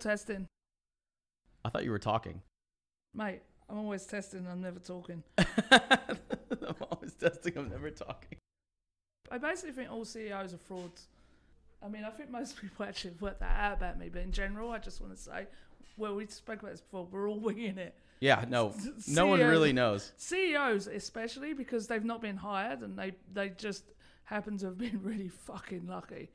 still testing. I thought you were talking. Mate, I'm always testing. I'm never talking. I'm always testing. I'm never talking. I basically think all CEOs are frauds. I mean, I think most people actually have worked that out about me, but in general, I just want to say, well, we spoke about this before, we're all winging it. Yeah, no, no one really knows. CEOs especially, because they've not been hired and they just happen to have been really fucking lucky.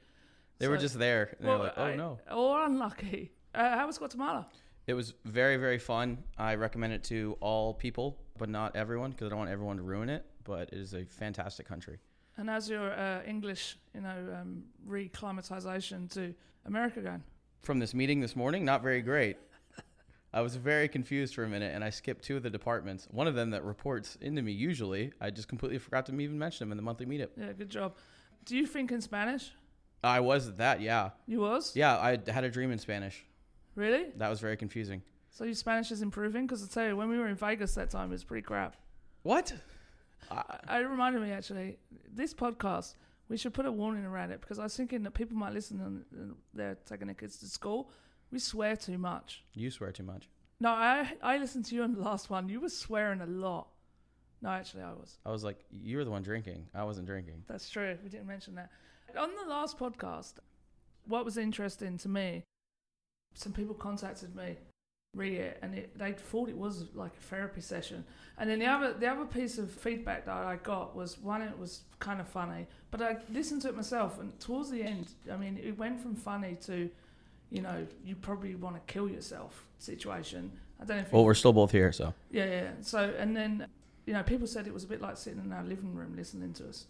They were just there. And well, they were like, oh, no. Or unlucky. How was Guatemala? It was very, very fun. I recommend it to all people, but not everyone, because I don't want everyone to ruin it, but it is a fantastic country. And how's your English, re-climatization to America going? From this meeting this morning, not very great. I was very confused for a minute, and I skipped two of the departments. One of them that reports into me usually, I just completely forgot to even mention them in the monthly meetup. Yeah, good job. Do you think in Spanish? I was that, yeah. You was? Yeah, I had a dream in Spanish. Really? That was very confusing. So your Spanish is improving? Because I'll tell you, when we were in Vegas that time, it was pretty crap. What? It reminded me, actually, this podcast, we should put a warning around it, because I was thinking that people might listen and they're taking their kids to school. We swear too much. You swear too much. No, I listened to you on the last one. You were swearing a lot. No, actually, I was. I was like, you were the one drinking. I wasn't drinking. That's true. We didn't mention that. On the last podcast, what was interesting to me, some people contacted me, Ria, and they thought it was like a therapy session. And then the other piece of feedback that I got was, one, it was kind of funny, but I listened to it myself, and towards the end, I mean, it went from funny to, you probably want to kill yourself situation. I don't know if... Well, we're still both here, so... Yeah. So, and then, people said it was a bit like sitting in our living room listening to us.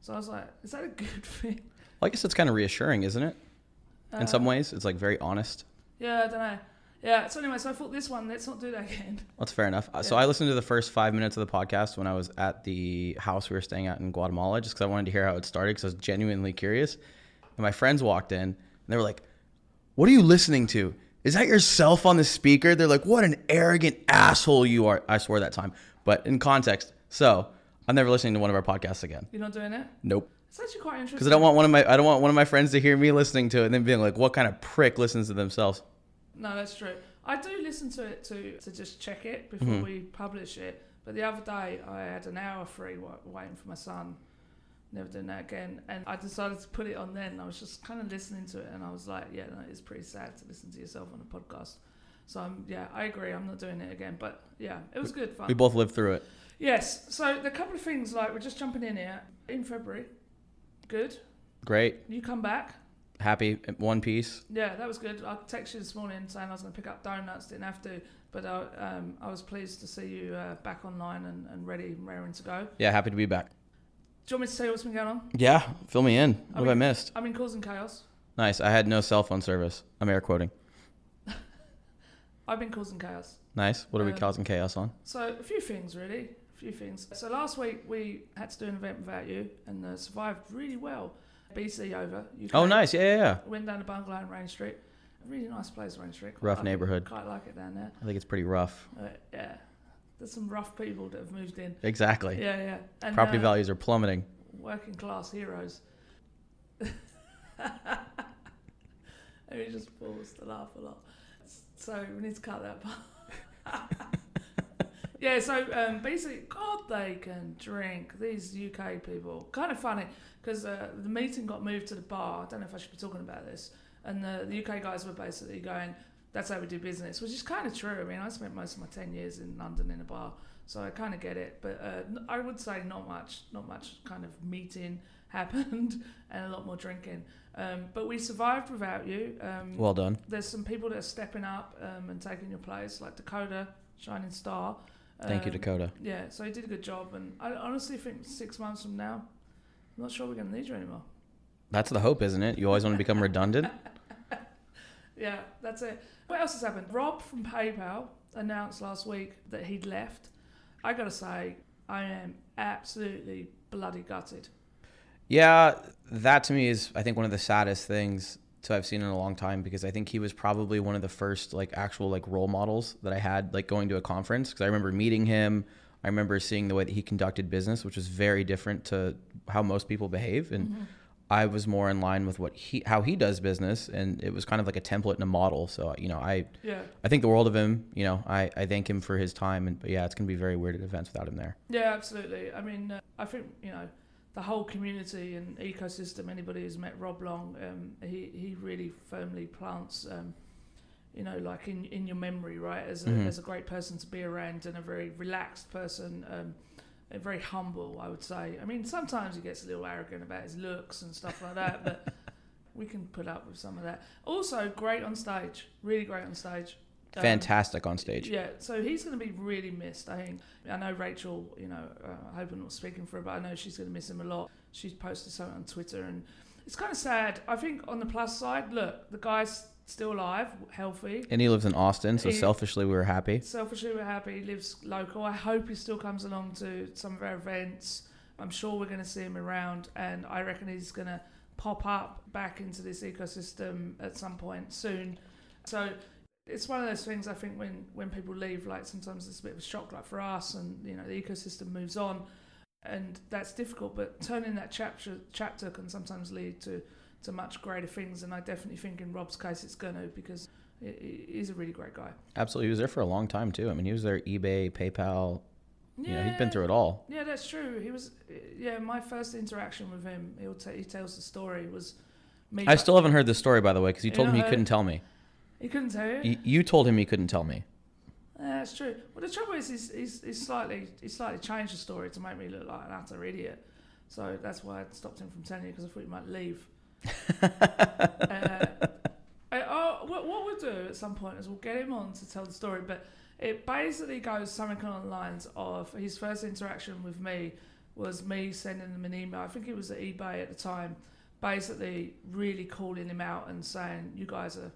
So I was like, is that a good thing? Well, I guess it's kind of reassuring, isn't it? In some ways, it's like very honest. Yeah, I don't know. Yeah, so anyway, so I thought this one, let's not do that again. That's fair enough. Yeah. So I listened to the first 5 minutes of the podcast when I was at the house we were staying at in Guatemala, just because I wanted to hear how it started, because I was genuinely curious. And my friends walked in, and they were like, what are you listening to? Is that yourself on the speaker? They're like, what an arrogant asshole you are. I swore that time, but in context. So I'm never listening to one of our podcasts again. You're not doing it? Nope. It's actually quite interesting. Because I don't want one of my friends to hear me listening to it and then being like, what kind of prick listens to themselves? No, that's true. I do listen to it to just check it before we publish it. But the other day, I had an hour free waiting for my son. Never doing that again. And I decided to put it on then. I was just kind of listening to it, and I was like, yeah, no, it's pretty sad to listen to yourself on a podcast. So, I agree. I'm not doing it again. But, yeah, it was good fun. We both lived through it. Yes. So, there are a couple of things, like, we're just jumping in here. In February. Good. Great. You come back. Happy, one piece. Yeah, that was good. I texted you this morning saying I was going to pick up donuts. Didn't have to, but I was pleased to see you back online and ready and raring to go. Yeah, happy to be back. Do you want me to tell you what's been going on? Yeah, fill me in. What have I missed? I mean, causing chaos. Nice. I had no cell phone service. I'm air quoting. I've been causing chaos. Nice. What are we causing chaos on? So a few things, really. A few things. So last week we had to do an event without you, and survived really well. BC over. UK. Oh, nice. Yeah. Went down to Bungalow and Range Street. A really nice place, Range Street. Rough neighborhood. Quite like it down there. I think it's pretty rough. Yeah. There's some rough people that have moved in. Exactly. Yeah. And property values are plummeting. Working class heroes. I mean, just paused to laugh a lot. So we need to cut that part. Yeah, so basically, God, they can drink, these UK people. Kind of funny, because the meeting got moved to the bar. I don't know if I should be talking about this. And the UK guys were basically going, that's how we do business, which is kind of true. I mean, I spent most of my 10 years in London in a bar, so I kind of get it. But I would say not much kind of meeting happened and a lot more drinking. But we survived without you. Well done. There's some people that are stepping up and taking your place, like Dakota, shining star. Thank you, Dakota. Yeah, so you did a good job. And I honestly think 6 months from now, I'm not sure we're going to need you anymore. That's the hope, isn't it? You always want to become redundant. Yeah, that's it. What else has happened? Rob from PayPal announced last week that he'd left. I got to say, I am absolutely bloody gutted. Yeah, that to me is, I think, one of the saddest things I've seen in a long time, because I think he was probably one of the first actual role models that I had going to a conference, because I remember meeting him. I remember seeing the way that he conducted business, which was very different to how most people behave. And I was more in line with what how he does business, and it was kind of like a template and a model. So, you know, I think the world of him, you know, I thank him for his time, and but yeah, it's going to be very weird at events without him there. Yeah, absolutely. I mean, I think, you know, the whole community and ecosystem, anybody who's met Rob Long, he really firmly plants, you know, like in your memory, right? As a, as a great person to be around, and a very relaxed person, very humble, I would say. I mean, sometimes he gets a little arrogant about his looks and stuff like that, but we can put up with some of that. Also, great on stage, really great on stage. Fantastic on stage. Yeah, so he's going to be really missed, I think. I know Rachel, you know, I hope I'm not speaking for her, but I know she's going to miss him a lot. She's posted something on Twitter, and it's kind of sad. I think on the plus side, look, the guy's still alive, healthy. And he lives in Austin, so selfishly we were happy. Selfishly we're happy. He lives local. I hope he still comes along to some of our events. I'm sure we're going to see him around, and I reckon he's going to pop up back into this ecosystem at some point soon. So it's one of those things, I think, when people leave, like sometimes it's a bit of a shock, like for us, and, you know, the ecosystem moves on, and that's difficult, but turning that chapter can sometimes lead to much greater things, and I definitely think in Rob's case it's going to, because he's a really great guy. Absolutely. He was there for a long time too. I mean, he was there eBay, PayPal, yeah, you know, he's been through it all. Yeah, that's true. He was, yeah, my first interaction with him, he tells the story, was me. I still haven't heard the story, by the way, because you told him he couldn't tell me. He couldn't tell you? You told him he couldn't tell me. Yeah, that's true. Well, the trouble is he slightly changed the story to make me look like an utter idiot. So that's why I stopped him from telling you, because I thought he might leave. What we'll do at some point is we'll get him on to tell the story, but it basically goes something along the lines of his first interaction with me was me sending him an email. I think it was at eBay at the time, basically really calling him out and saying, you guys are,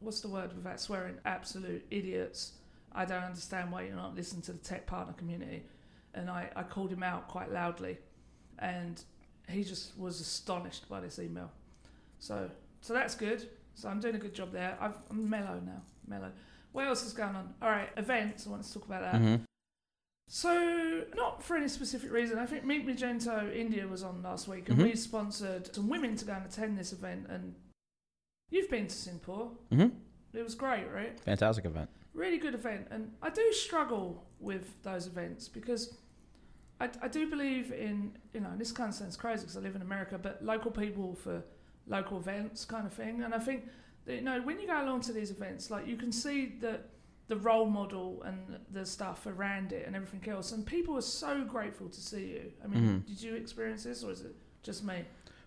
what's the word without swearing, absolute idiots. I don't understand why you're not listening to the tech partner community. And I called him out quite loudly, and he just was astonished by this email. So that's good. So I'm doing a good job there. I'm mellow now. Mellow. What else is going on? All right, events. I want to talk about that. Mm-hmm. So, not for any specific reason. I think Meet Magento India was on last week, and we sponsored some women to go and attend this event. And you've been to Singapore. Mm-hmm. It was great, right? Fantastic event. Really good event. And I do struggle with those events because I do believe in, you know, this kind of sounds crazy because I live in America, but local people for local events kind of thing. And I think that, you know, when you go along to these events, like, you can see the role model and the stuff around it and everything else. And people are so grateful to see you. I mean, did you experience this, or is it just me?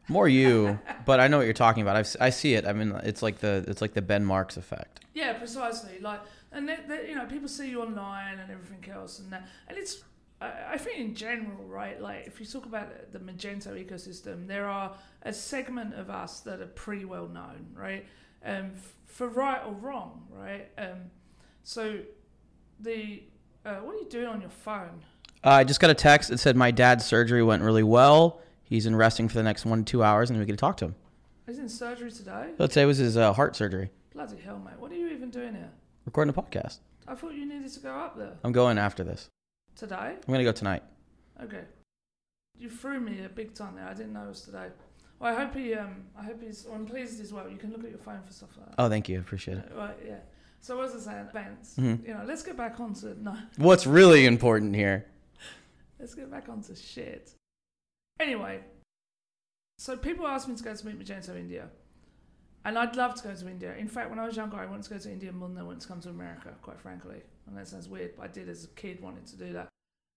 More you, but I know what you're talking about. I see it. I mean, it's like the Ben Marks effect. Yeah, precisely. Like, and they, you know, people see you online and everything else, and that, and it's, I think in general, right, like if you talk about the Magento ecosystem, there are a segment of us that are pretty well known, right? For right or wrong, right? So the what are you doing on your phone? I just got a text. It said my dad's surgery went really well. He's in resting for the next 1 to 2 hours, and we get to talk to him. He's in surgery today? Let's say it was his heart surgery. Bloody hell, mate. What are you even doing here? Recording a podcast. I thought you needed to go up there. I'm going after this. Today? I'm going to go tonight. Okay. You threw me a big time there. I didn't know it was today. Well, I hope he's, well, I'm pleased as well. You can look at your phone for stuff like that. Oh, thank you. Appreciate it. Right, yeah. So what was I saying? Events. Mm-hmm. You know, let's get back onto, no. What's really important here? Let's get back onto shit. Anyway, so people asked me to go to Meet Magento India. And I'd love to go to India. In fact, when I was younger, I wanted to go to India more than I wanted to come to America, quite frankly. And that sounds weird, but I did as a kid wanted to do that.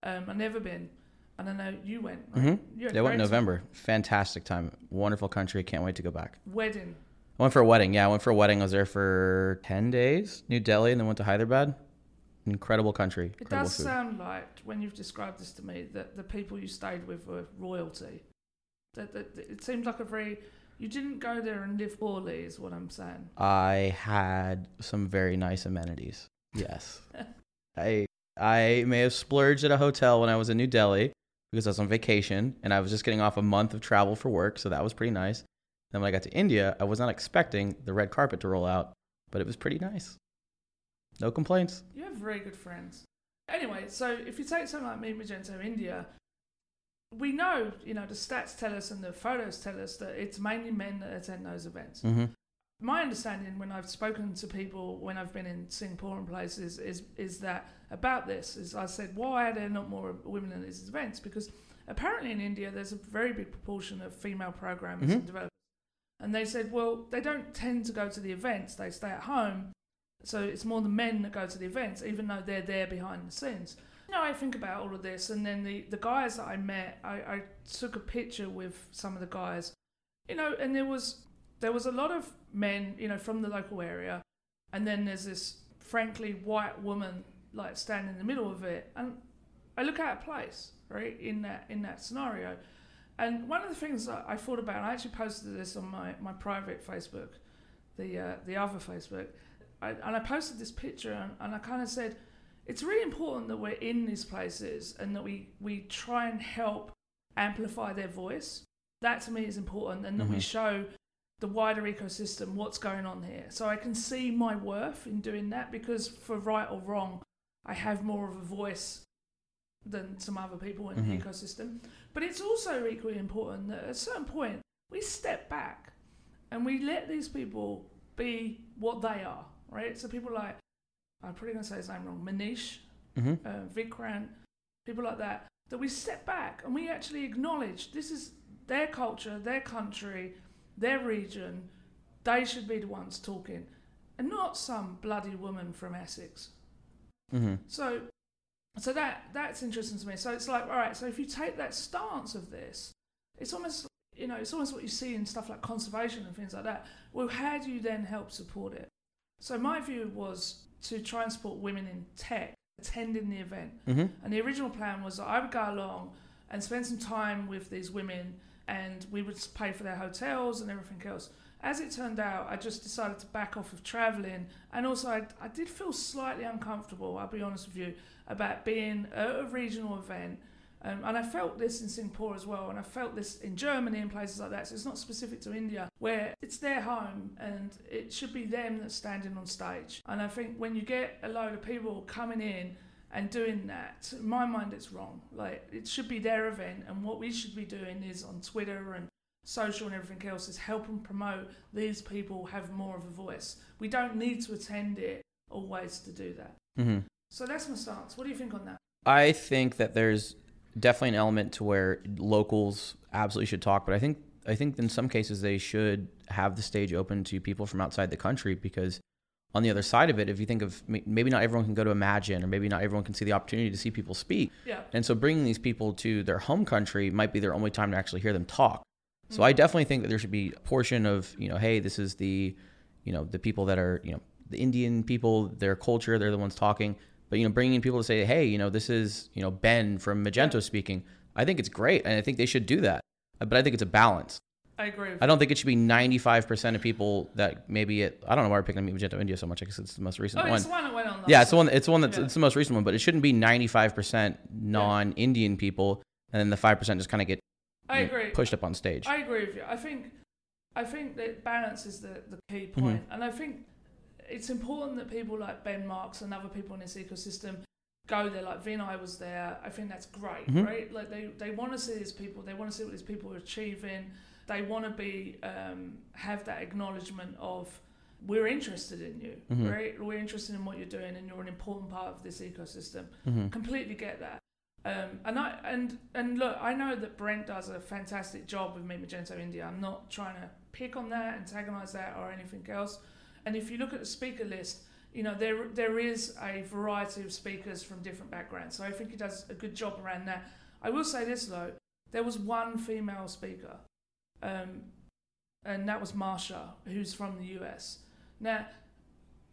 I've never been. And I know you went, right? Mm-hmm. You went in November. Fantastic time. Wonderful country. Can't wait to go back. Wedding. I went for a wedding. Yeah, I went for a wedding. I was there for 10 days, New Delhi, and then went to Hyderabad. Incredible country. It incredible does food. Sound like, when you've described this to me, that the people you stayed with were royalty. That it seemed like a very... You didn't go there and live poorly, is what I'm saying. I had some very nice amenities. Yes. I may have splurged at a hotel when I was in New Delhi because I was on vacation, and I was just getting off a month of travel for work, so that was pretty nice. Then when I got to India, I was not expecting the red carpet to roll out, but it was pretty nice. No complaints. You have very good friends. Anyway, so if you take something like Meet Magento India, we know, you know, the stats tell us and the photos tell us that it's mainly men that attend those events. Mm-hmm. My understanding when I've spoken to people, when I've been in Singapore and places, is that about this, is I said, why are there not more women in these events? Because apparently in India, there's a very big proportion of female programmers mm-hmm. and developers. And they said, well, they don't tend to go to the events. They stay at home. So it's more the men that go to the events, even though they're there behind the scenes. You know, I think about all of this. And then the guys that I met, I took a picture with some of the guys, you know, and there was a lot of men, you know, from the local area. And then there's this frankly white woman, like, standing in the middle of it. And I look out of place, right, in that scenario. And one of the things that I thought about, and I actually posted this on my private Facebook, the other Facebook, and I posted this picture and I kind of said, it's really important that we're in these places and that we try and help amplify their voice. That to me is important, and that mm-hmm. we show the wider ecosystem what's going on here. So I can see my worth in doing that, because for right or wrong, I have more of a voice than some other people in mm-hmm. the ecosystem. But it's also equally important that at a certain point, we step back and we let these people be what they are, right? So people like, I'm probably going to say his name wrong, Manish, mm-hmm. Vikrant, people like that we step back and we actually acknowledge this is their culture, their country, their region. They should be the ones talking, and not some bloody woman from Essex. Mm-hmm. So that's interesting to me. So it's like, all right, so if you take that stance of this, it's almost what you see in stuff like conservation and things like that. Well, how do you then help support it? So my view was to try and support women in tech attending the event. Mm-hmm. And the original plan was that I would go along and spend some time with these women, and we would pay for their hotels and everything else. As it turned out, I just decided to back off of traveling. And also, I did feel slightly uncomfortable, I'll be honest with you, about being at a regional event. And I felt this in Singapore as well. And I felt this in Germany and places like that. So it's not specific to India, where it's their home and it should be them that's standing on stage. And I think when you get a load of people coming in and doing that, in my mind, it's wrong. Like, it should be their event. And what we should be doing is on Twitter and social and everything else is help and promote these people have more of a voice. We don't need to attend it always to do that. Mm-hmm. So that's my stance. What do you think on that? I think that there's definitely an element to where locals absolutely should talk, but I think in some cases they should have the stage open to people from outside the country, because on the other side of it, if you think of, maybe not everyone can go to Imagine, or maybe not everyone can see the opportunity to see people speak. Yeah. And so bringing these people to their home country might be their only time to actually hear them talk. So I definitely think that there should be a portion of, you know, hey, this is the, you know, the people that are, you know, the Indian people, their culture, they're the ones talking. But, you know, bringing in people to say, hey, you know, this is, you know, Ben from Magento speaking. I think it's great. And I think they should do that. But I think it's a balance. I agree. I don't think it should be 95% of people that maybe I don't know why we're picking Magento India so much. I guess it's the most recent one. It's the one that went on last. Yeah, it's the most recent one. But it shouldn't be 95% non-Indian people. And then the 5% just kind of get pushed up on stage. I agree with you. I think that balance is the key point. Mm-hmm. And I think it's important that people like Ben Marks and other people in this ecosystem go there. Like Vinay was there. I think that's great, mm-hmm. right? Like they want to see these people. They want to see what these people are achieving. They want to be have that acknowledgement of, we're interested in you, mm-hmm. right? We're interested in what you're doing, and you're an important part of this ecosystem. Mm-hmm. Completely get that. And look, I know that Brent does a fantastic job with Meet Magento India. I'm not trying to pick on that, antagonize that, or anything else. And if you look at the speaker list, you know, there is a variety of speakers from different backgrounds. So I think he does a good job around that. I will say this though, there was one female speaker, and that was Marsha, who's from the US. Now,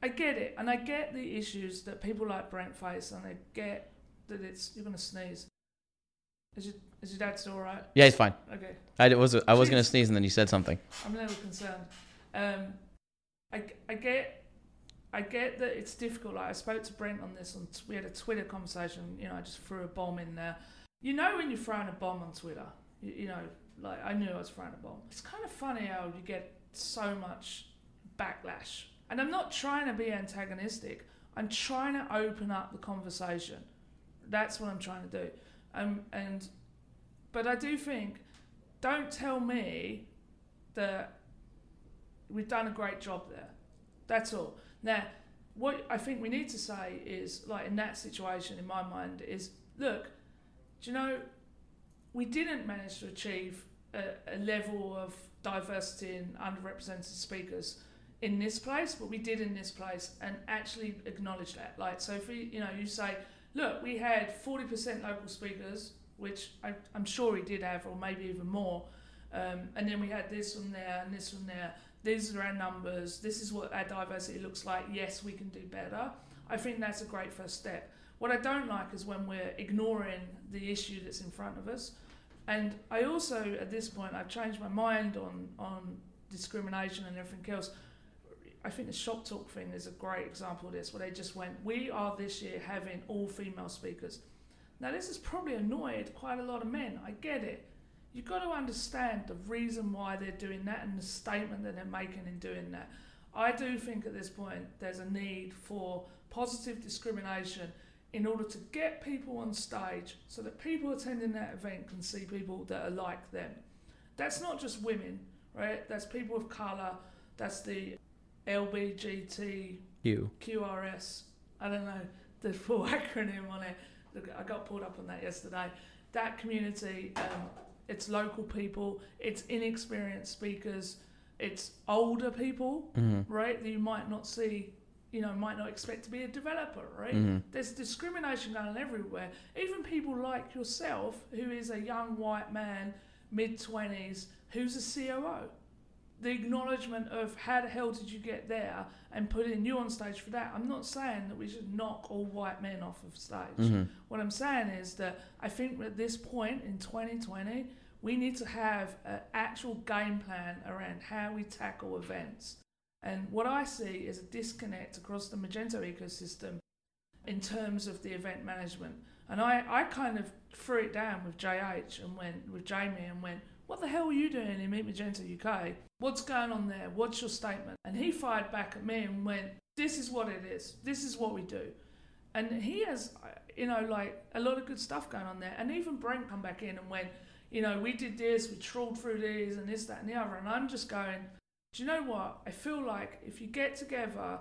I get it, and I get the issues that people like Brent face, and I get that you're gonna sneeze. Is your dad still alright? Yeah, he's fine. Okay. I was gonna sneeze, and then you said something. I'm a little concerned. I get that it's difficult. Like, I spoke to Brent on this. We had a Twitter conversation. You know, I just threw a bomb in there. You know, when you're throwing a bomb on Twitter, you know, like I knew I was throwing a bomb. It's kind of funny how you get so much backlash. And I'm not trying to be antagonistic. I'm trying to open up the conversation. That's what I'm trying to do. And But I do think, don't tell me that we've done a great job there. That's all. Now, what I think we need to say is, like in that situation, in my mind, is, look, do you know, we didn't manage to achieve a level of diversity in underrepresented speakers in this place, but we did in this place, and actually acknowledge that. Like, so if we, you know, you say, look, we had 40% local speakers, which I'm sure he did have, or maybe even more, and then we had this from there and this from there. These are our numbers. This is what our diversity looks like. Yes, we can do better. I think that's a great first step. What I don't like is when we're ignoring the issue that's in front of us. And I also, at this point, I've changed my mind on discrimination and everything else. I think the Shop Talk thing is a great example of this, where they just went, we are this year having all female speakers. Now, this has probably annoyed quite a lot of men. I get it. You've got to understand the reason why they're doing that and the statement that they're making in doing that. I do think at this point there's a need for positive discrimination in order to get people on stage so that people attending that event can see people that are like them. That's not just women, right? That's people of colour. That's the LBGTQRS. I don't know the full acronym on it. Look, I got pulled up on that yesterday. That community... it's local people, it's inexperienced speakers, it's older people, mm-hmm. right, that you might not see, you know, might not expect to be a developer, right? Mm-hmm. There's discrimination going on everywhere. Even people like yourself, who is a young white man, mid-20s, who's a COO. The acknowledgement of how the hell did you get there and putting you on stage for that. I'm not saying that we should knock all white men off of stage. Mm-hmm. What I'm saying is that I think at this point in 2020, we need to have an actual game plan around how we tackle events. And what I see is a disconnect across the Magento ecosystem in terms of the event management. And I kind of threw it down with JH and went with Jamie and went, what the hell are you doing in Meet Magento UK? What's going on there? What's your statement? And he fired back at me and went, this is what it is. This is what we do. And he has, you know, like a lot of good stuff going on there. And even Brent come back in and went, you know, we did this, we trawled through these and this, that and the other. And I'm just going, do you know what? I feel like if you get together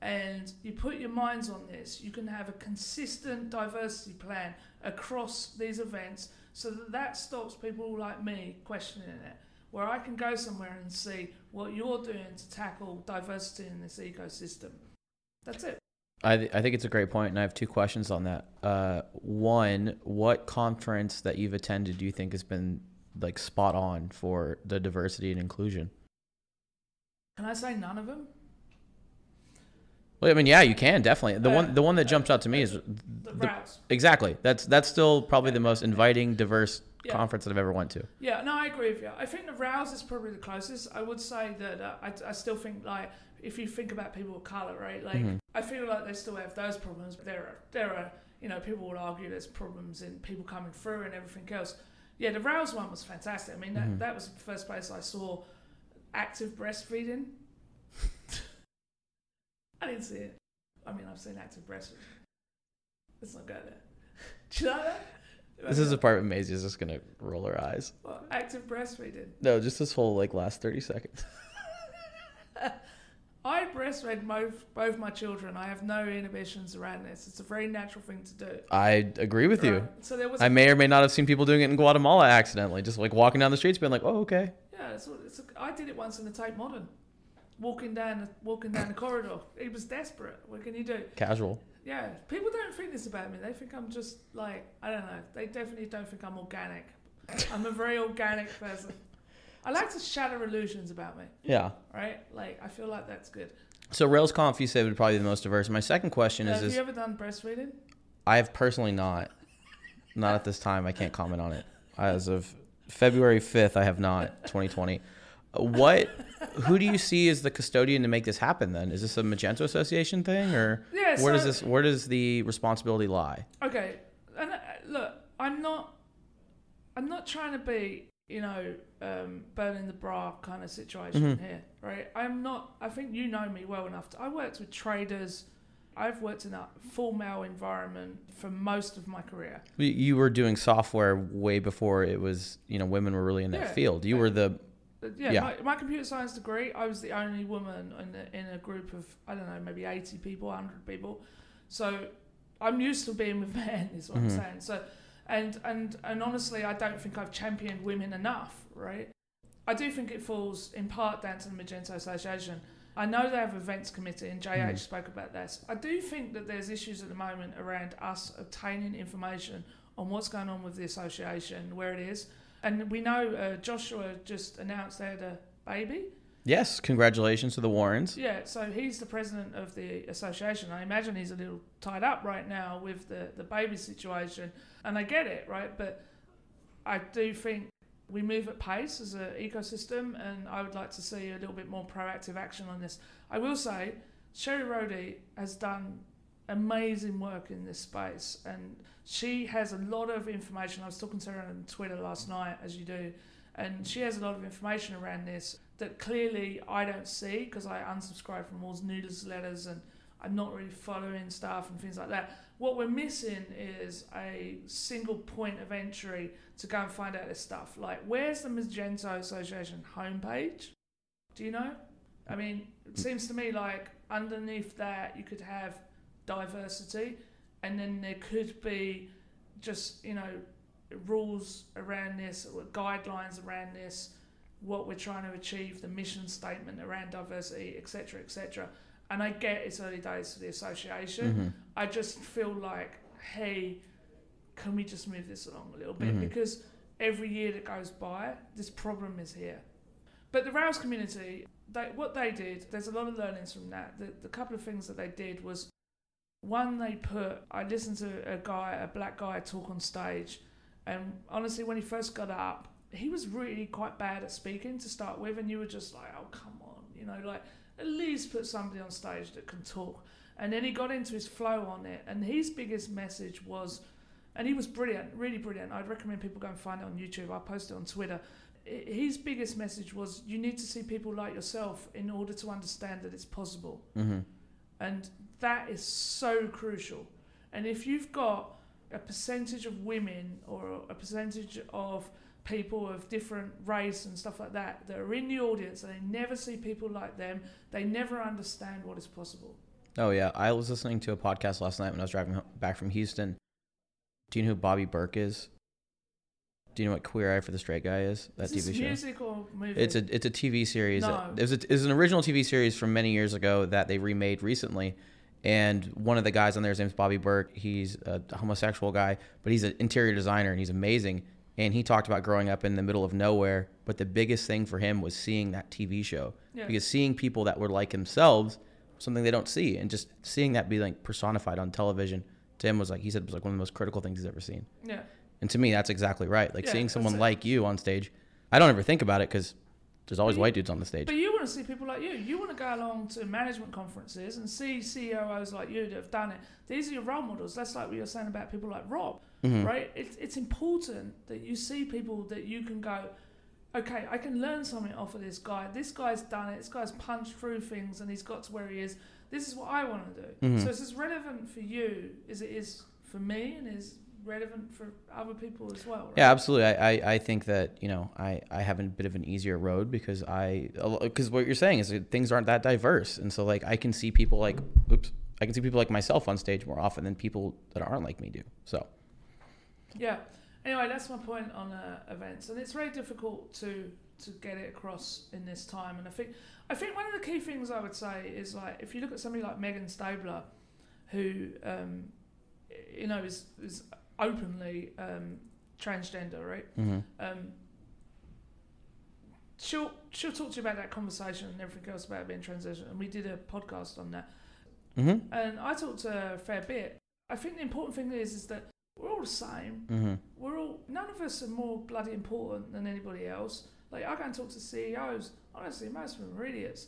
and you put your minds on this, you can have a consistent diversity plan across these events, so that stops people like me questioning it, where I can go somewhere and see what you're doing to tackle diversity in this ecosystem. That's it. I think it's a great point, and I have two questions on that. One, what conference that you've attended do you think has been like spot on for the diversity and inclusion? Can I say none of them? Well, I mean, yeah, you can definitely. The one that jumps out to me is the Rouse. Exactly. That's still probably the most inviting, diverse conference that I've ever went to. Yeah, no, I agree with you. I think the Rouse is probably the closest. I would say that I still think, like, if you think about people of color, right? Like, mm-hmm. I feel like they still have those problems. But there are, you know, people will argue there's problems in people coming through and everything else. Yeah, the Rouse one was fantastic. I mean, that, mm-hmm. that was the first place I saw active breastfeeding. I didn't see it. I mean, I've seen active breastfeeding. Let's not go there. Do you know that? This is the part where Maisie is just going to roll her eyes. Well, active breastfeeding. No, just this whole like last 30 seconds. I breastfed both my children. I have no inhibitions around this. It's a very natural thing to do. I agree with you. So there was I may or may not have seen people doing it in Guatemala accidentally, just like walking down the streets being like, oh, okay. Yeah, I did it once in the Tate Modern. Walking down the corridor. He was desperate. What can you do? Casual. Yeah. People don't think this about me. They think I'm just like, I don't know. They definitely don't think I'm organic. I'm a very organic person. I like to shatter illusions about me. Yeah. Right? Like, I feel like that's good. So RailsConf, you said, would probably be the most diverse. My second question is... Have you ever done breastfeeding? I have personally not. Not at this time. I can't comment on it. As of February 5th, I have not. 2020. Who do you see as the custodian to make this happen then? Is this a Magento Association thing, or where does the responsibility lie? Okay. And look, I'm not trying to be, you know, burning the bra kind of situation mm-hmm. here, right? I think you know me well enough. I worked with traders, I've worked in a full male environment for most of my career. You were doing software way before it was, you know, women were really in that field. You were the... Yeah, yeah. My computer science degree, I was the only woman in a group of, I don't know, maybe 80 people, 100 people. So I'm used to being with men is what I'm saying. So, and honestly, I don't think I've championed women enough, right? I do think it falls in part down to the Magento Association. I know they have events committee, and JH spoke about this. I do think that there's issues at the moment around us obtaining information on what's going on with the association, where it is. And we know Joshua just announced they had a baby. Yes, congratulations to the Warrens. Yeah, so he's the president of the association. I imagine he's a little tied up right now with the baby situation. And I get it, right? But I do think we move at pace as an ecosystem, and I would like to see a little bit more proactive action on this. I will say Sherry Rohde has done amazing work in this space, and she has a lot of information. I was talking to her on Twitter last night, as you do, and she has a lot of information around this that clearly I don't see because I unsubscribe from all newsletters and I'm not really following stuff and things like that. What we're missing is a single point of entry to go and find out this stuff. Like, where's the Magento Association homepage? Do you know? I mean, it seems to me like underneath that you could have diversity, and then there could be just, you know, rules around this, or guidelines around this, what we're trying to achieve, the mission statement around diversity, etc., etc. And I get it's early days for the association. I just feel like, hey, can we just move this along a little bit? Because every year that goes by, this problem is here. But the Rails community, what they did, there's a lot of learnings from that. The couple of things that they did was, one, they put, I listened to a black guy talk on stage, and honestly, when he first got up, he was really quite bad at speaking to start with, and you were just like, oh, come on, you know, like, at least put somebody on stage that can talk. And then he got into his flow on it, and his biggest message was, and he was brilliant, really brilliant. I'd recommend people go and find it on YouTube. I'll post it on Twitter. His biggest message was, you need to see people like yourself in order to understand that it's possible. And that is so crucial. And if you've got a percentage of women or a percentage of people of different race and stuff like that that are in the audience and they never see people like them, they never understand what is possible. Oh yeah, I was listening to a podcast last night when I was driving back from Houston. Do you know who Bobby Burke is? Do you know what Queer Eye for the Straight Guy is? That is TV show. Music or movie? It's a TV series. No. It was an original TV series from many years ago that they remade recently. And one of the guys on there, his name's Bobby Burke. He's a homosexual guy, but he's an interior designer, and he's amazing. And he talked about growing up in the middle of nowhere, but the biggest thing for him was seeing that TV show. Yeah. Because seeing people that were like themselves, something they don't see, and just seeing that be like personified on television, to him was like, he said it was like one of the most critical things he's ever seen. Yeah. And to me, that's exactly right. Like seeing someone like you on stage, I don't ever think about it because there's always white dudes on the stage. But you want to see people like you. You want to go along to management conferences and see COOs like you that have done it. These are your role models. That's like what you're saying about people like Rob, right? It's important that you see people that you can go, okay, I can learn something off of this guy. This guy's done it. This guy's punched through things and he's got to where he is. This is what I want to do. So it's as relevant for you as it is for me and is relevant for other people as well, right? Yeah, absolutely. I think that, you know, I have a bit of an easier road because what you're saying is things aren't that diverse. And so like, I can see people like myself on stage more often than people that aren't like me do. So. Yeah. Anyway, that's my point on events. And it's very difficult to get it across in this time. And I think one of the key things I would say is, like, if you look at somebody like Megan Stabler, who, you know, is openly transgender, right? She'll talk to you about that conversation and everything else about being transition, and we did a podcast on that. And I talked to her a fair bit. I think the important thing is that we're all the same. None of us are more bloody important than anybody else. Like, I go and talk to CEOs. Honestly, most of them are idiots.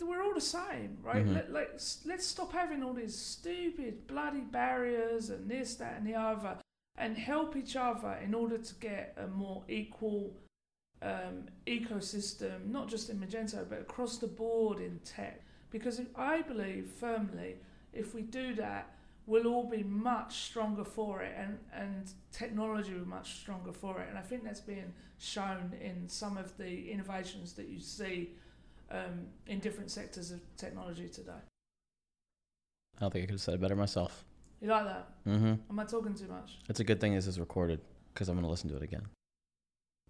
We're all the same, right? Let's stop having all these stupid bloody barriers and this, that, and the other, and help each other in order to get a more equal ecosystem, not just in Magento, but across the board in tech. Because I believe firmly, if we do that, we'll all be much stronger for it, and technology will be much stronger for it. And I think that's being shown in some of the innovations that you see in different sectors of technology today. I don't think I could have said it better myself. You like that? Mm-hmm. Am I talking too much? It's a good thing this is recorded, because I'm going to listen to it again.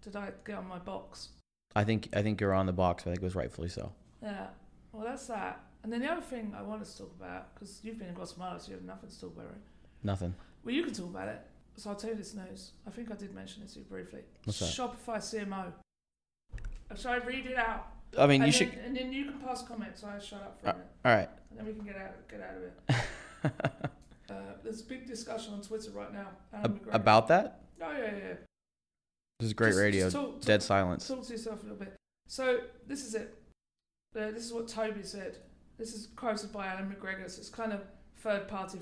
Did I get on my box? I think you're on the box, but I think it was rightfully so. Yeah. Well, that's that. And then the other thing I want to talk about, because you've been in Guatemala, so you have nothing to talk about, right? Nothing. Well, you can talk about it. So I'll tell you this news. I think I did mention it to you briefly. What's that? Shopify CMO. Shall I read it out? I mean, you should. And then you can pass comments. So I shut up for a minute. All right. And then we can get out of it. There's a big discussion on Twitter right now. About that? Oh, yeah. This is great radio. Just talk, dead silence. Talk to yourself a little bit. So this is it. This is what Toby said. This is quoted by Alan McGregor. So it's kind of third party.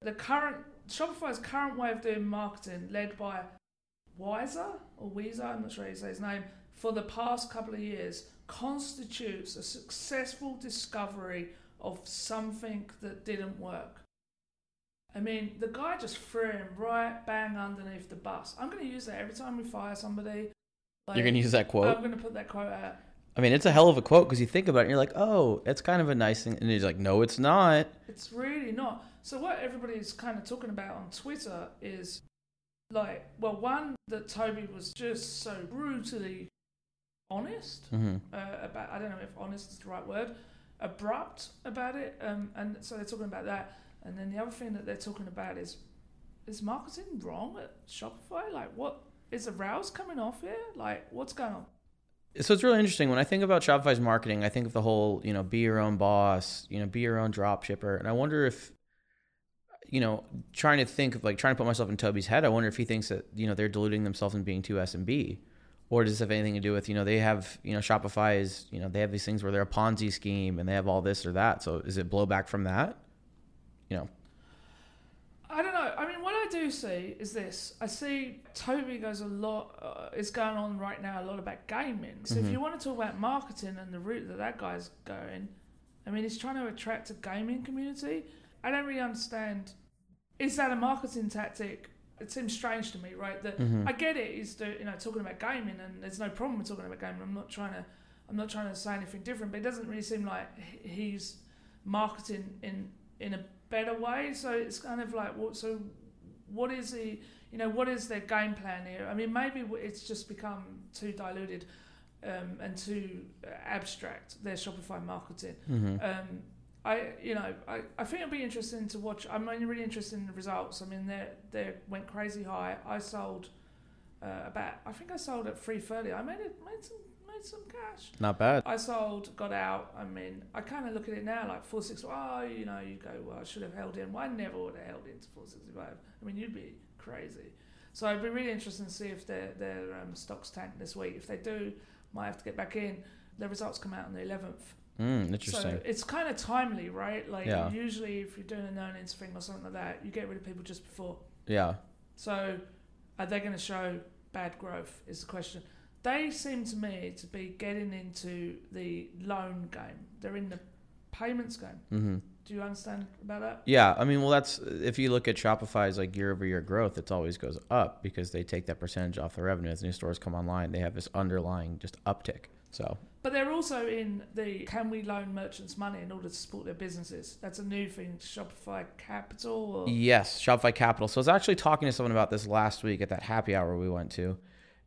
The current Shopify's current way of doing marketing, led by Weiser, I'm not sure how you say his name, for the past couple of years, constitutes a successful discovery of something that didn't work. I mean, the guy just threw him right bang underneath the bus. I'm going to use that every time we fire somebody. Like, you're going to use that quote? I'm going to put that quote out. I mean, it's a hell of a quote, because you think about it and you're like, oh, that's kind of a nice thing. And he's like, no, it's not. It's really not. So what everybody's kind of talking about on Twitter is like, well, one, that Toby was just so brutally honest about, I don't know if honest is the right word, abrupt about it. And so they're talking about that. And then the other thing that they're talking about is marketing wrong at Shopify? Like, what is the rails coming off here? Like, what's going on? So it's really interesting. When I think about Shopify's marketing, I think of the whole, be your own boss, be your own drop shipper. And I wonder if, trying to put myself in Toby's head, I wonder if he thinks that, they're deluding themselves in being too SMB. Or does this have anything to do with, they have, Shopify is, they have these things where they're a Ponzi scheme and they have all this or that. So is it blowback from that? I don't know. I mean, what I do see is this. I see Toby goes a lot, is going on right now a lot about gaming. So if you want to talk about marketing and the route that guy's going, I mean, he's trying to attract a gaming community. I don't really understand. Is that a marketing tactic? It seems strange to me, right? That I get it. He's talking about gaming, and there's no problem with talking about gaming. I'm not trying to say anything different, but it doesn't really seem like he's marketing in a better way. So it's kind of like, so what is he? What is their game plan here? I mean, maybe it's just become too diluted and too abstract, their Shopify marketing. I think it'll be interesting to watch. I'm really interested in the results. I mean, they went crazy high. I sold I sold at 3:30. I made some cash. Not bad. I sold, got out. I mean, I kind of look at it now like 460. Oh, you go, well, I should have held in. Well, I never would have held in to 465. I mean, you'd be crazy. So it'd be really interesting to see if their stocks tank this week. If they do, might have to get back in. Their results come out on the 11th. Interesting. So it's kind of timely, right? Like usually if you're doing an earnings thing or something like that, you get rid of people just before. Yeah. So are they going to show bad growth is the question. They seem to me to be getting into the loan game. They're in the payments game. Do you understand about that? Yeah. I mean, well, that's, if you look at Shopify's like year-over-year growth, it always goes up because they take that percentage off the revenue. As new stores come online, they have this underlying just uptick. So, but they're also in the, can we loan merchants money in order to support their businesses? That's a new thing, Shopify Capital. Or? Yes, Shopify Capital. So I was actually talking to someone about this last week at that happy hour we went to,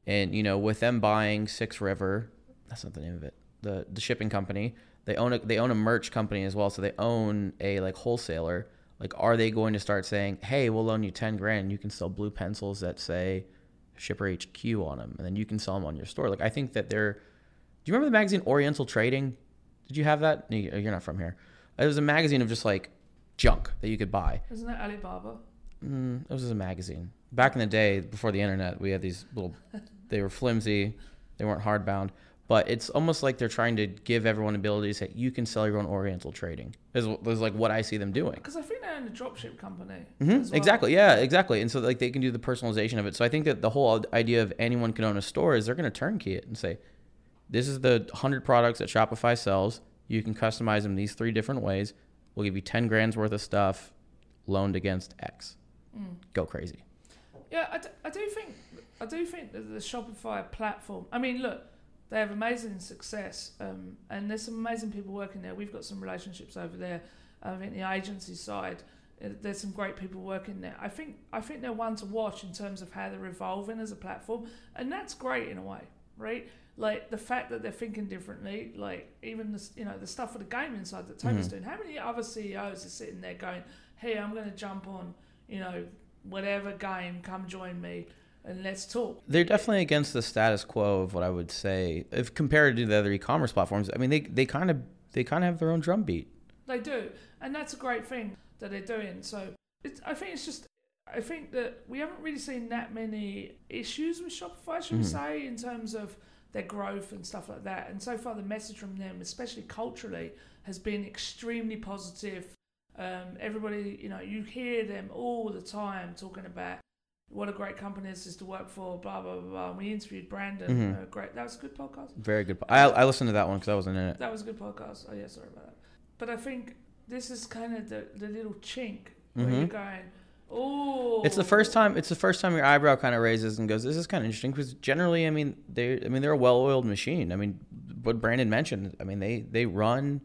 and with them buying Six River, that's not the name of it, the shipping company. They own a merch company as well, so they own a like wholesaler. Like, are they going to start saying, hey, we'll loan you $10,000, and you can sell blue pencils that say Shipper HQ on them, and then you can sell them on your store? Like, I think that they're. Do you remember the magazine Oriental Trading? Did you have that? No, you're not from here. It was a magazine of just like junk that you could buy. Isn't that Alibaba? It was just a magazine. Back in the day, before the internet, we had these little, they were flimsy, they weren't hardbound, but it's almost like they're trying to give everyone abilities that you can sell your own Oriental Trading. Is like what I see them doing. Because I think they're in a dropship company. Well. Exactly. Yeah, exactly. And so like they can do the personalization of it. So I think that the whole idea of anyone can own a store is they're going to turnkey it and say, this is the 100 products that Shopify sells. You can customize them these 3 different ways. we'll give you 10 grand's worth of stuff loaned against X. Go crazy. Yeah, I do think that the Shopify platform, I mean, look, they have amazing success, and there's some amazing people working there. We've got some relationships over there. I think the agency side, there's some great people working there. I think they're one to watch in terms of how they're evolving as a platform, and that's great in a way, right? Like the fact that they're thinking differently, like even the, you know, the stuff for the gaming side that Toby's doing. How many other CEOs are sitting there going, "Hey, I'm going to jump on, you know, whatever game, come join me and let's talk." They're definitely against the status quo of what I would say, if compared to the other e-commerce platforms. I mean, they kind of have their own drumbeat. They do, and that's a great thing that they're doing. So I think that we haven't really seen that many issues with Shopify, should we say, in terms of their growth and stuff like that. And so far, the message from them, especially culturally, has been extremely positive. Everybody, you know, you hear them all the time talking about what a great company this is to work for, blah, blah, blah, blah. And we interviewed Brandon. Great. That was a good podcast. Very good. I listened to that one because I wasn't in it. That was a good podcast. Oh, yeah, sorry about that. But I think this is kind of the little chink where you're going, oh. It's the first time your eyebrow kind of raises and goes, this is kind of interesting, because generally, I mean, they're a well-oiled machine. I mean, what Brandon mentioned, I mean, they run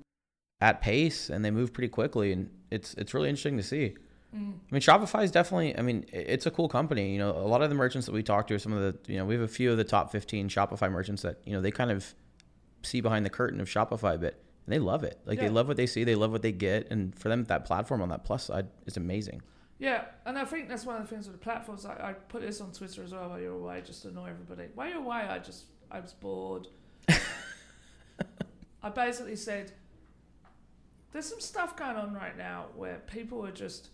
at pace and they move pretty quickly, and it's really interesting to see. I mean, Shopify is definitely, I mean, it's a cool company. You know, a lot of the merchants that we talk to, some of the, you know, we have a few of the top 15 Shopify merchants that, you know, they kind of see behind the curtain of Shopify a bit, and they love it. Like, they love what they see, they love what they get, and for them, that platform on that plus side is amazing. Yeah, and I think that's one of the things with the platforms. I put this on Twitter as well while you're away, just to annoy everybody. While you're away, I was bored. I basically said, there's some stuff going on right now where people are just,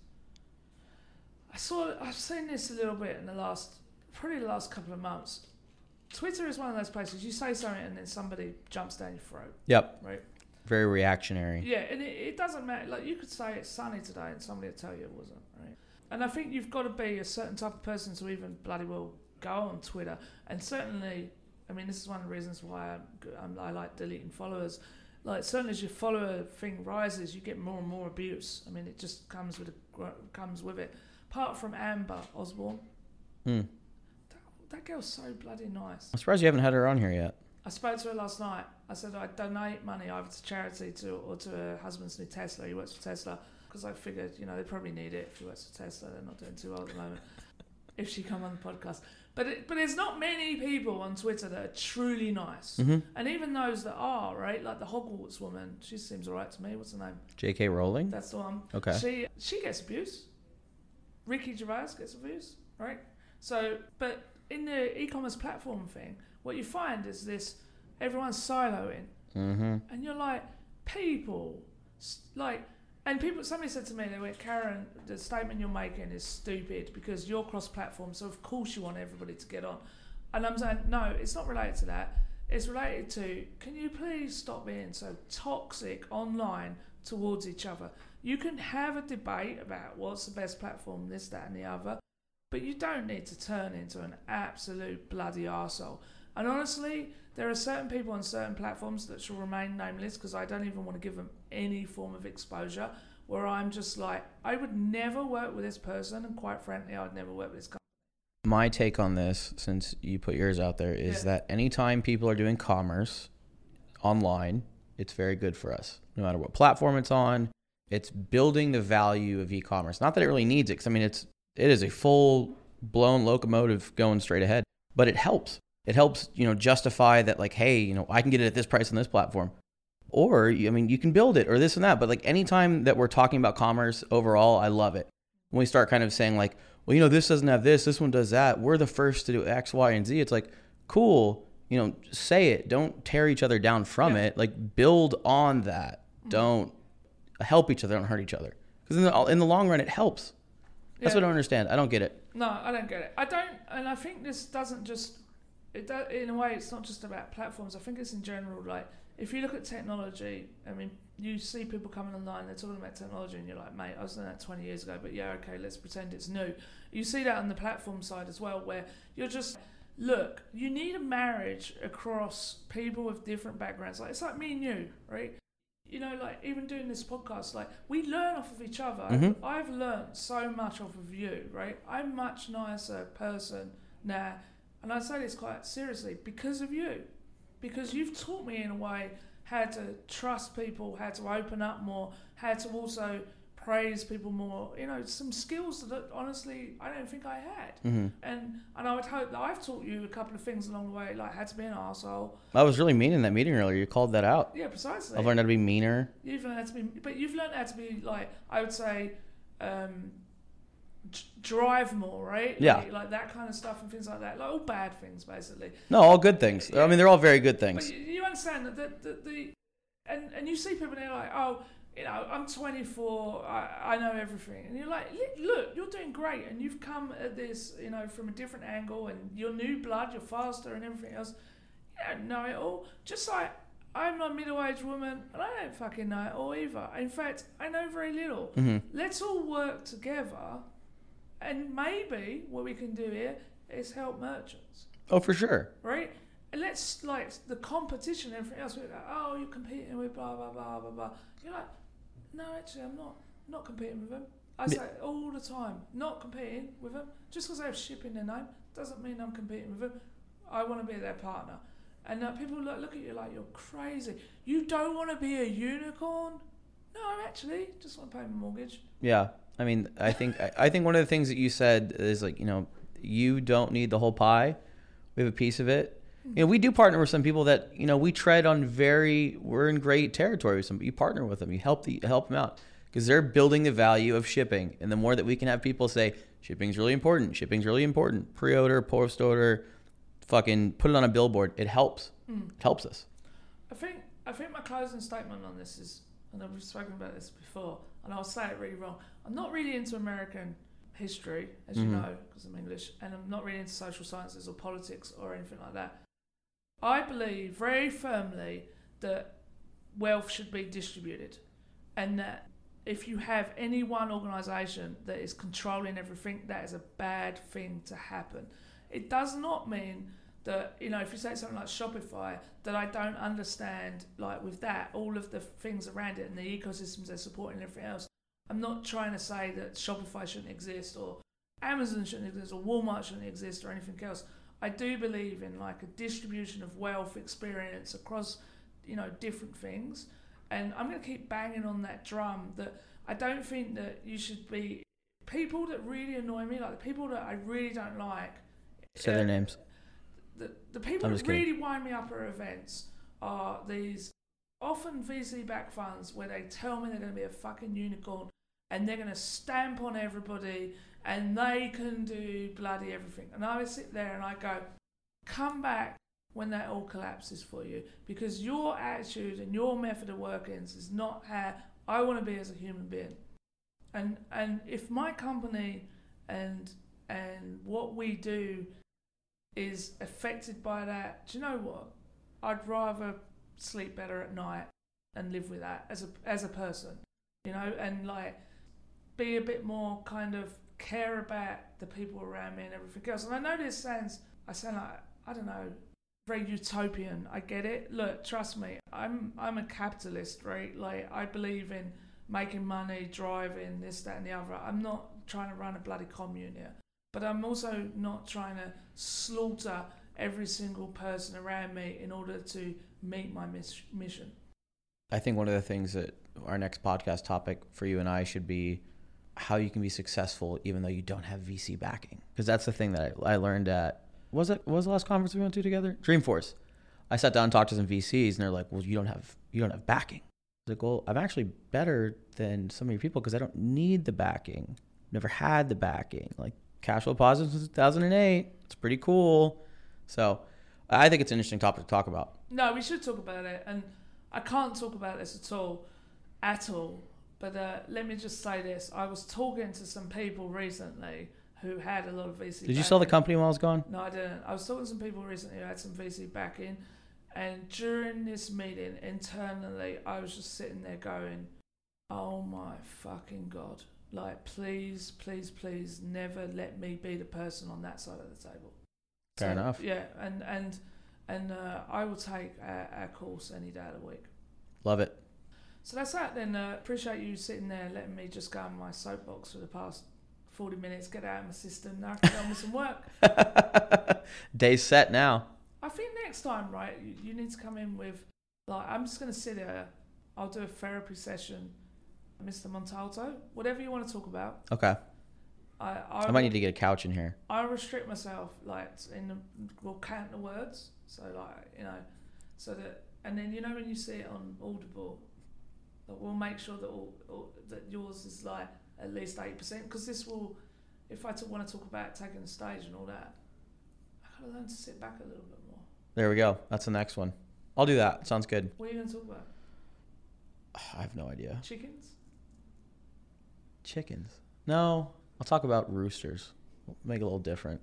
I've seen this a little bit in the last couple of months. Twitter is one of those places you say something and then somebody jumps down your throat. Yep. Right. Very reactionary. Yeah, and it doesn't matter. Like, you could say it's sunny today and somebody will tell you it wasn't, right? And I think you've got to be a certain type of person to even bloody well go on Twitter. And certainly, I mean, this is one of the reasons why I like deleting followers. Like, certainly as your follower thing rises, you get more and more abuse. I mean, it just comes with it. Apart from Amber Osborne. That girl's so bloody nice. I'm surprised you haven't had her on here yet. I spoke to her last night. I said I donate money either to charity or to her husband's new Tesla. He works for Tesla, because I figured, you know, they probably need it. If she works for Tesla, they're not doing too well at the moment. If she come on the podcast. But there's not many people on Twitter that are truly nice. And even those that are, right? Like the Hogwarts woman, she seems all right to me. What's her name? J.K. Rowling? That's the one. Okay. She gets abuse. Ricky Gervais gets abuse, right? So, but in the e-commerce platform thing, what you find is this, everyone's siloing. And you're like, people, like... And people, somebody said to me, they went, "Karen, the statement you're making is stupid because you're cross-platform, so of course you want everybody to get on." And I'm saying, no, it's not related to that. It's related to, can you please stop being so toxic online towards each other? You can have a debate about what's the best platform, this, that, and the other, but you don't need to turn into an absolute bloody arsehole. And honestly, there are certain people on certain platforms that shall remain nameless, because I don't even want to give them any form of exposure, where I'm just like, I would never work with this person, and quite frankly, I would never work with this company. My take on this, since you put yours out there, is that anytime people are doing commerce online, it's very good for us. No matter what platform it's on, it's building the value of e-commerce. Not that it really needs it, because I mean, it is a full-blown locomotive going straight ahead, but it helps. It helps, you know, justify that, like, hey, you know, I can get it at this price on this platform, or, I mean, you can build it or this and that. But like, anytime that we're talking about commerce overall, I love it. When we start kind of saying like, well, you know, this doesn't have this, this one does that, we're the first to do X, Y, and Z. It's like, cool, you know, say it. Don't tear each other down from it. Like, build on that. Don't help each other. Don't hurt each other. Because in the long run, it helps. That's what I don't understand. I don't get it. No, I don't get it. And I think this doesn't just... in a way, it's not just about platforms. I think it's in general. Like, if you look at technology, I mean, you see people coming online, they're talking about technology, and you're like, mate, I was doing that 20 years ago, but yeah, okay, let's pretend it's new. You see that on the platform side as well, where you're just, look, you need a marriage across people with different backgrounds. Like, it's like me and you, right? you know, like even doing this podcast, like we learn off of each other. Mm-hmm. I've learned so much off of you, right? I'm much nicer person now, and I say this quite seriously because of you, because you've taught me in a way how to trust people, how to open up more, how to also praise people more, you know, some skills that honestly I don't think I had. Mm-hmm. And I would hope that I've taught you a couple of things along the way, like how to be an arsehole. I was really mean in that meeting earlier. You called that out. Yeah, precisely. I've learned how to be meaner. You've learned how to be, but you've learned how to be, like, I would say, drive more, right? Yeah. Like that kind of stuff and things like that. Like all bad things, basically. No, all good things. Yeah. I mean, they're all very good things. But you understand that and you see people and they're like, oh, you know, I'm 24, I know everything. And you're like, look, you're doing great. And you've come at this, you know, from a different angle and you're new blood, you're faster and everything else. You don't know it all. Just like I'm a middle-aged woman and I don't fucking know it all either. In fact, I know very little. Mm-hmm. Let's all work together and maybe what we can do here is help merchants. Oh, for sure. Right? And let's, like, the competition and everything else. We're like, oh, you're competing with blah, blah, blah, blah, blah. You're like, no, actually, I'm not competing with them. I say it all the time, not competing with them. Just because they have ship in their name doesn't mean I'm competing with them. I want to be their partner. And people look at you like you're crazy. You don't want to be a unicorn? No, actually, just want to pay my mortgage. Yeah, I mean, I think one of the things that you said is, like, you know, you don't need the whole pie. We have a piece of it. You know, we do partner with some people that, you know, we tread on we're in great territory with some. You partner with them, you help them out because they're building the value of shipping. And the more that we can have people say, shipping's really important. Pre-order, post-order, fucking put it on a billboard. It helps. Mm. It helps us. I think my closing statement on this is, and I've spoken about this before, and I'll say it really wrong. I'm not really into American history, as you know, because I'm English, and I'm not really into social sciences or politics or anything like that. I believe very firmly that wealth should be distributed, and that if you have any one organisation that is controlling everything, that is a bad thing to happen. It does not mean that, you know, if you say something like Shopify, that I don't understand, like with that, all of the things around it and the ecosystems they're supporting and everything else. I'm not trying to say that Shopify shouldn't exist or Amazon shouldn't exist or Walmart shouldn't exist or anything else. I do believe in, like, a distribution of wealth experience across, you know, different things. And I'm going to keep banging on that drum that I don't think that you should be... People that really annoy me, like the people that I really don't like... Say their names. The people that really wind me up at events are these often VC-backed funds where they tell me they're going to be a fucking unicorn and they're going to stamp on everybody... And they can do bloody everything. And I would sit there and I go, come back when that all collapses for you. Because your attitude and your method of workings is not how I want to be as a human being. And if my company and what we do is affected by that, do you know what? I'd rather sleep better at night and live with that as a person. You know, and, like, be a bit more kind of care about the people around me and everything else. And I know this sound like, I don't know, very utopian. I get it. Look, trust me, I'm a capitalist, right? Like, I believe in making money, driving, this, that and the other. I'm not trying to run a bloody commune here. But I'm also not trying to slaughter every single person around me in order to meet my mission. I think one of the things that our next podcast topic for you and I should be how you can be successful even though you don't have VC backing. Because that's the thing that I learned at, what was the last conference we went to together? Dreamforce. I sat down and talked to some VCs and they're like, well, you don't have backing. I was like, well, I'm actually better than some of your people because I don't need the backing. Never had the backing. Like, cash flow positive since 2008. It's pretty cool. So I think it's an interesting topic to talk about. No, we should talk about it. And I can't talk about this at all. But let me just say this. I was talking to some people recently who had a lot of VC backing. Did you sell the company while I was gone? No, I didn't. I was talking to some people recently who had some VC backing. And during this meeting, internally, I was just sitting there going, oh my fucking God. Like, please, please, please never let me be the person on that side of the table. Fair enough. Yeah, and I will take our course any day of the week. Love it. So that's that then. Appreciate you sitting there letting me just go on my soapbox for the past 40 minutes, get out of my system. Now I can get on with some work. Day's set now. I think next time, right, you need to come in with, like, I'm just going to sit there. I'll do a therapy session. Mr. Montalto, whatever you want to talk about. Okay. I might need to get a couch in here. I restrict myself, like, we'll count the words. So, like, you know, so that, and then, you know, when you see it on Audible, we'll make sure that that yours is, like, at least 8%, because this will, if I want to talk about taking the stage and all that, I gotta learn to sit back a little bit more. There we go. That's the next one. I'll do that. Sounds good. What are you gonna talk about? I have no idea. Chickens? No, I'll talk about roosters. We'll make it a little different.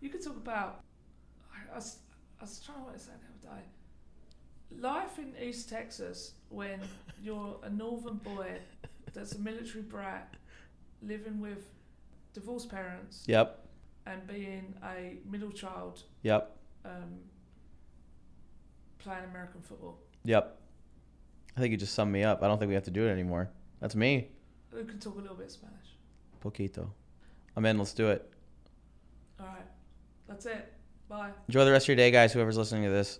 You could talk about. I was trying to say the other day. Life in East Texas when you're a northern boy that's a military brat living with divorced parents. Yep. And being a middle child. Yep. Playing American football. Yep. I think you just summed me up. I don't think we have to do it anymore. That's me. We can talk a little bit Spanish. Poquito. I'm in. Let's do it. All right. That's it. Bye. Enjoy the rest of your day, guys, whoever's listening to this.